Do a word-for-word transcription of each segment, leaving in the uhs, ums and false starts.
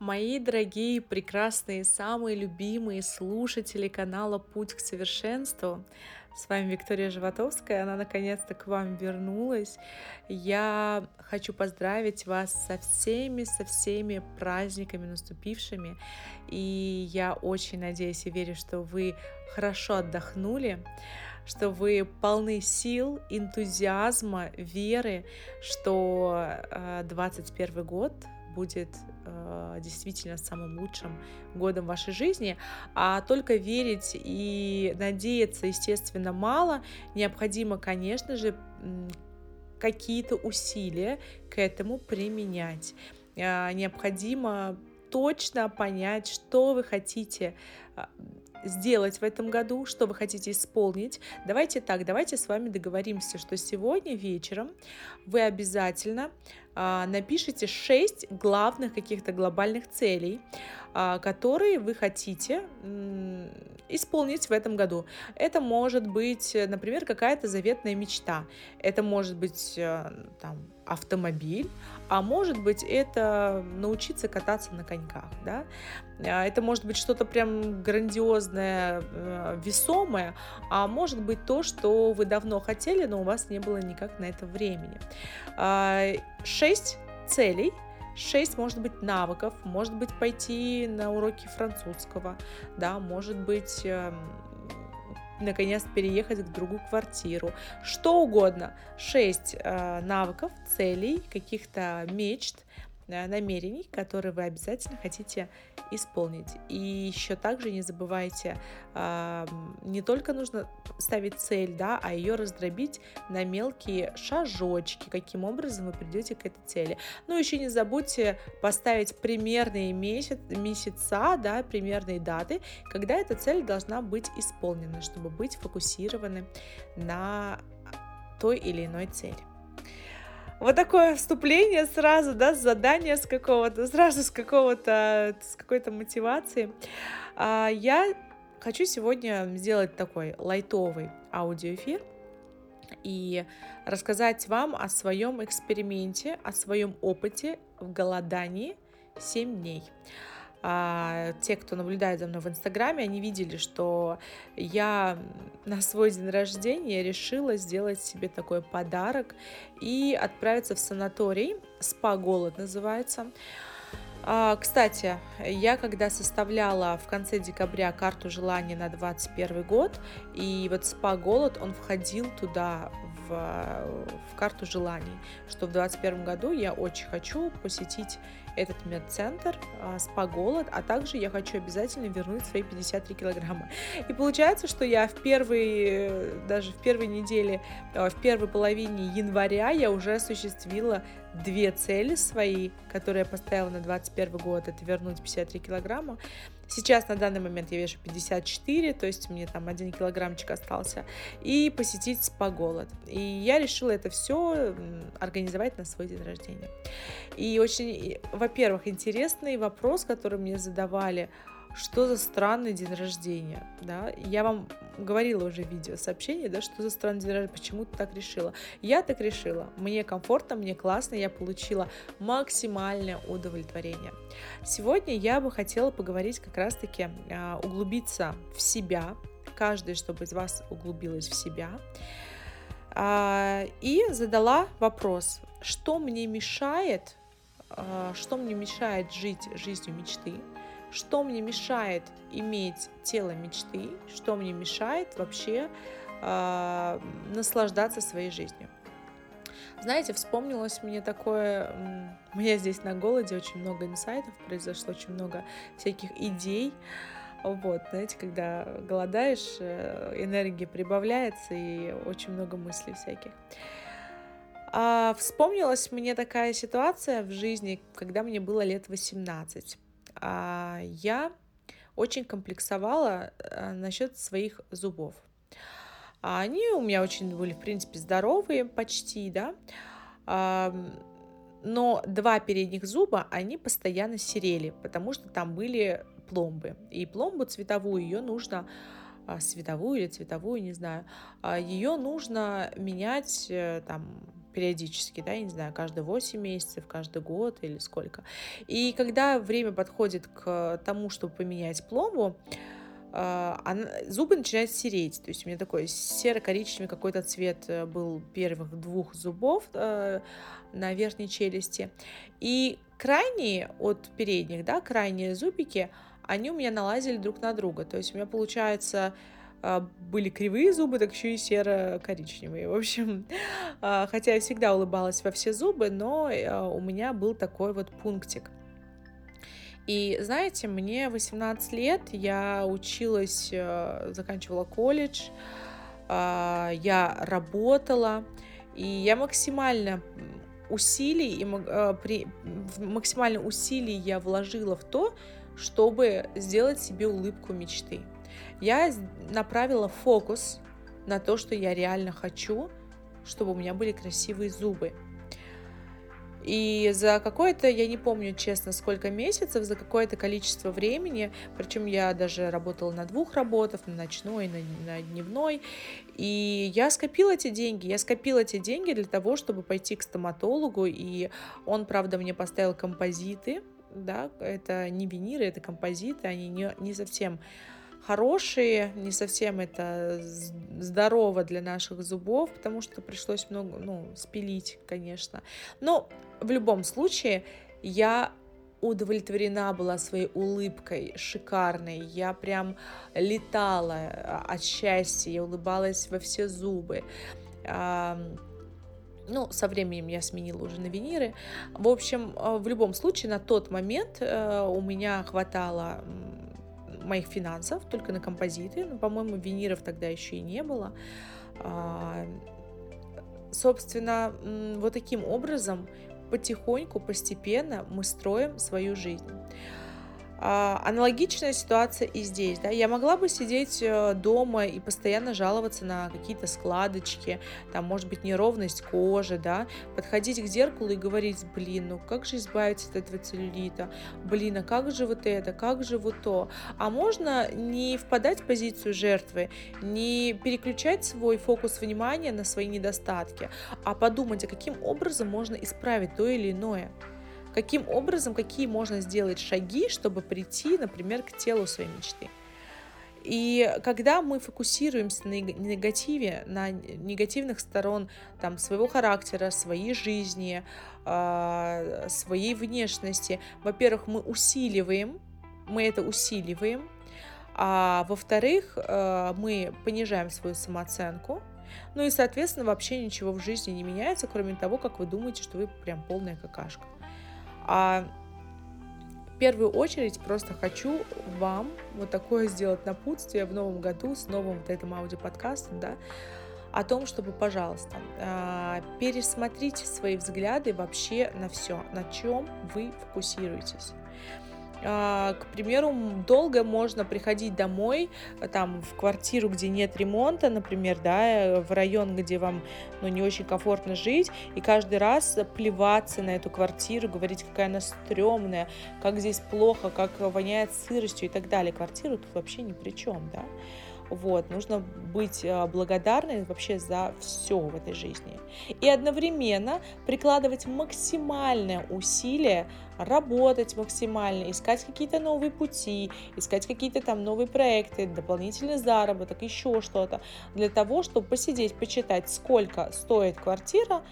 Мои дорогие, прекрасные, самые любимые слушатели канала «Путь к совершенству», с вами Виктория Животовская, она наконец-то к вам вернулась. Я хочу поздравить вас со всеми, со всеми праздниками наступившими, и я очень надеюсь и верю, что вы хорошо отдохнули, что вы полны сил, энтузиазма, веры, что двадцать первый год будет э, действительно самым лучшим годом вашей жизни, а только верить и надеяться, естественно, мало. Необходимо, конечно же, какие-то усилия к этому применять. Э, необходимо точно понять, что вы хотите сделать в этом году, что вы хотите исполнить. Давайте так, давайте с вами договоримся, что сегодня вечером вы обязательно а, напишите шесть главных каких-то глобальных целей, а, которые вы хотите м- исполнить в этом году. Это может быть, например, какая-то заветная мечта, это может быть там, автомобиль, а может быть это научиться кататься на коньках, да? Это может быть что-то прям грандиозное, весомое, а может быть то, что вы давно хотели, но у вас не было никак на это времени. Шесть целей. шесть, может быть, навыков, может быть, пойти на уроки французского, да, может быть, э, наконец, переехать в другую квартиру, что угодно. шесть э, навыков, целей, каких-то мечт, э, намерений, которые вы обязательно хотите исполнить. И еще также не забывайте, э, не только нужно ставить цель, да, а ее раздробить на мелкие шажочки, каким образом вы придете к этой цели. Ну, еще не забудьте поставить примерные месяц, месяца, да, примерные даты, когда эта цель должна быть исполнена, чтобы быть фокусированы на той или иной цели. Вот такое вступление сразу, да, задание с какого-то, сразу с какого-то, с какой-то мотивации. Я хочу сегодня сделать такой лайтовый аудиоэфир и рассказать вам о своем эксперименте, о своем опыте в голодании семь дней. А, те, кто наблюдает за мной в Инстаграме, они видели, что я на свой день рождения решила сделать себе такой подарок и отправиться в санаторий. Спа-голод называется. А, кстати, я когда составляла в конце декабря карту желаний на двадцать первый год, и вот спа-голод, он входил туда, в, в карту желаний, что в двадцать первом году я очень хочу посетить этот медцентр, спа-голод, а также я хочу обязательно вернуть свои пятьдесят три килограмма. И получается, что я в первой, даже в первой неделе, в первой половине января я уже осуществила две цели свои, которые я поставила на двадцать первый год, это вернуть пятьдесят три килограмма. Сейчас на данный момент я вешу пятьдесят четыре, то есть мне там один килограммчик остался, и посетить спа-голод. И я решила это все организовать на свой день рождения. И очень, во-первых, интересный вопрос, который мне задавали, что за странный день рождения, да? Я вам говорила уже в видеосообщении, да, что за странный день рождения, почему ты так решила? Я так решила, мне комфортно, мне классно, я получила максимальное удовлетворение. Сегодня я бы хотела поговорить как раз-таки, углубиться в себя, каждый, чтобы из вас углубилась в себя, и задала вопрос, что мне мешает, что мне мешает жить жизнью мечты, что мне мешает иметь тело мечты, что мне мешает вообще э, наслаждаться своей жизнью. Знаете, вспомнилось мне такое, у меня здесь на голоде очень много инсайтов произошло, очень много всяких идей. Вот, знаете, когда голодаешь, энергия прибавляется и очень много мыслей всяких. А вспомнилась мне такая ситуация в жизни, когда мне было лет восемнадцать. Я очень комплексовала насчет своих зубов. Они у меня очень были, в принципе, здоровые почти, да, но два передних зуба, они постоянно серели, потому что там были пломбы, и пломбу цветовую, ее нужно, световую или цветовую, не знаю, ее нужно менять там периодически, да, я не знаю, каждые восемь месяцев, каждый год или сколько. И когда время подходит к тому, чтобы поменять пломбу, зубы начинают сереть. То есть у меня такой серо-коричневый какой-то цвет был первых двух зубов на верхней челюсти. И крайние от передних, да, крайние зубики, они у меня налазили друг на друга. То есть у меня, получается, были кривые зубы, так еще и серо-коричневые. В общем, хотя я всегда улыбалась во все зубы, но у меня был такой вот пунктик. И, знаете, мне восемнадцать лет, я училась, заканчивала колледж, я работала, и я максимально усилий, и при, максимально усилий я вложила в то, чтобы сделать себе улыбку мечты. Я направила фокус на то, что я реально хочу, чтобы у меня были красивые зубы. И за какое-то, я не помню, честно, сколько месяцев, за какое-то количество времени, причем я даже работала на двух работах, на ночной, на, на дневной, и я скопила эти деньги, я скопила эти деньги для того, чтобы пойти к стоматологу, и он, правда, мне поставил композиты, да, это не виниры, это композиты, они не, не совсем хорошие, не совсем это здорово для наших зубов, потому что пришлось много, ну, спилить, конечно. Но в любом случае я удовлетворена была своей улыбкой шикарной. Я прям летала от счастья, я улыбалась во все зубы. Ну, со временем я сменила уже на виниры. В общем, в любом случае на тот момент у меня хватало моих финансов только на композиты, но, по-моему, виниров тогда еще и не было. А, собственно, вот таким образом потихоньку, постепенно мы строим свою жизнь. А, аналогичная ситуация и здесь, да? Я могла бы сидеть дома и постоянно жаловаться на какие-то складочки, там, может быть, неровность кожи, да? Подходить к зеркалу и говорить: блин, ну как же избавиться от этого целлюлита? Блин, а как же вот это, как же вот то? А можно не впадать в позицию жертвы, не переключать свой фокус внимания на свои недостатки, а подумать, а каким образом можно исправить то или иное. Каким образом, какие можно сделать шаги, чтобы прийти, например, к телу своей мечты. И когда мы фокусируемся на негативе, на негативных сторон там, своего характера, своей жизни, своей внешности, во-первых, мы усиливаем, мы это усиливаем, а во-вторых, мы понижаем свою самооценку. Ну и, соответственно, вообще ничего в жизни не меняется, кроме того, как вы думаете, что вы прям полная какашка. А в первую очередь просто хочу вам вот такое сделать напутствие в новом году с новым вот этим аудиоподкастом, да, о том, чтобы, пожалуйста, пересмотрите свои взгляды вообще на все, на чем вы фокусируетесь. К примеру, долго можно приходить домой, там, в квартиру, где нет ремонта, например, да, в район, где вам, ну, не очень комфортно жить, и каждый раз плеваться на эту квартиру, говорить, какая она стрёмная, как здесь плохо, как воняет сыростью и так далее. Квартира тут вообще ни при чем, да. Вот, нужно быть благодарной вообще за все в этой жизни. И одновременно прикладывать максимальное усилие, работать максимально, искать какие-то новые пути, искать какие-то там новые проекты, дополнительный заработок, еще что-то, для того, чтобы посидеть, почитать, сколько стоит квартира,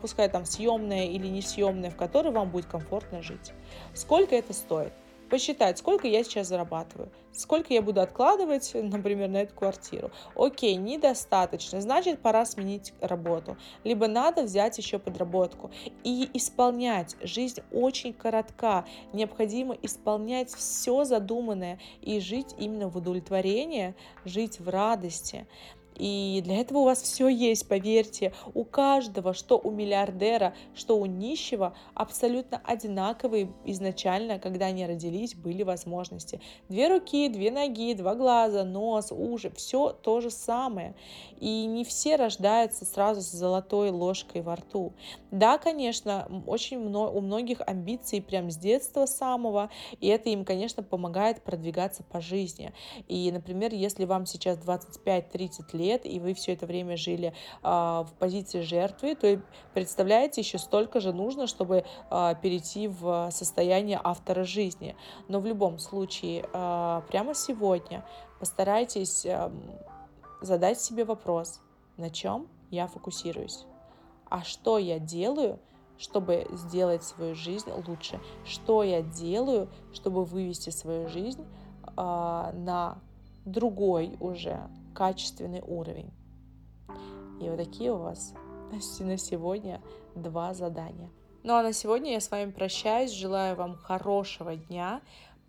пускай там съемная или несъемная, в которой вам будет комфортно жить. Сколько это стоит? Посчитать, сколько я сейчас зарабатываю, сколько я буду откладывать, например, на эту квартиру. Окей, недостаточно, значит, пора сменить работу, либо надо взять еще подработку. И исполнять. Жизнь очень коротка, необходимо исполнять все задуманное и жить именно в удовлетворении, жить в радости. И для этого у вас все есть, поверьте. У каждого, что у миллиардера, что у нищего, абсолютно одинаковые изначально, когда они родились, были возможности. Две руки, две ноги, два глаза, нос, уши, все то же самое. И не все рождаются сразу с золотой ложкой во рту. Да, конечно, очень много, у многих амбиции прям с детства самого, и это им, конечно, помогает продвигаться по жизни. И, например, если вам сейчас двадцать пять-тридцать лет, лет, и вы все это время жили в позиции жертвы, то, представляете, еще столько же нужно, чтобы перейти в состояние автора жизни. Но в любом случае, прямо сегодня постарайтесь задать себе вопрос, на чем я фокусируюсь, а что я делаю, чтобы сделать свою жизнь лучше, что я делаю, чтобы вывести свою жизнь на другой уже качественный уровень. И вот такие у вас на сегодня два задания. Ну а на сегодня я с вами прощаюсь, желаю вам хорошего дня,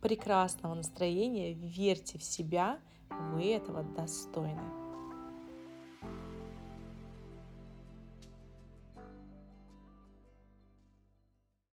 прекрасного настроения, верьте в себя, вы этого достойны.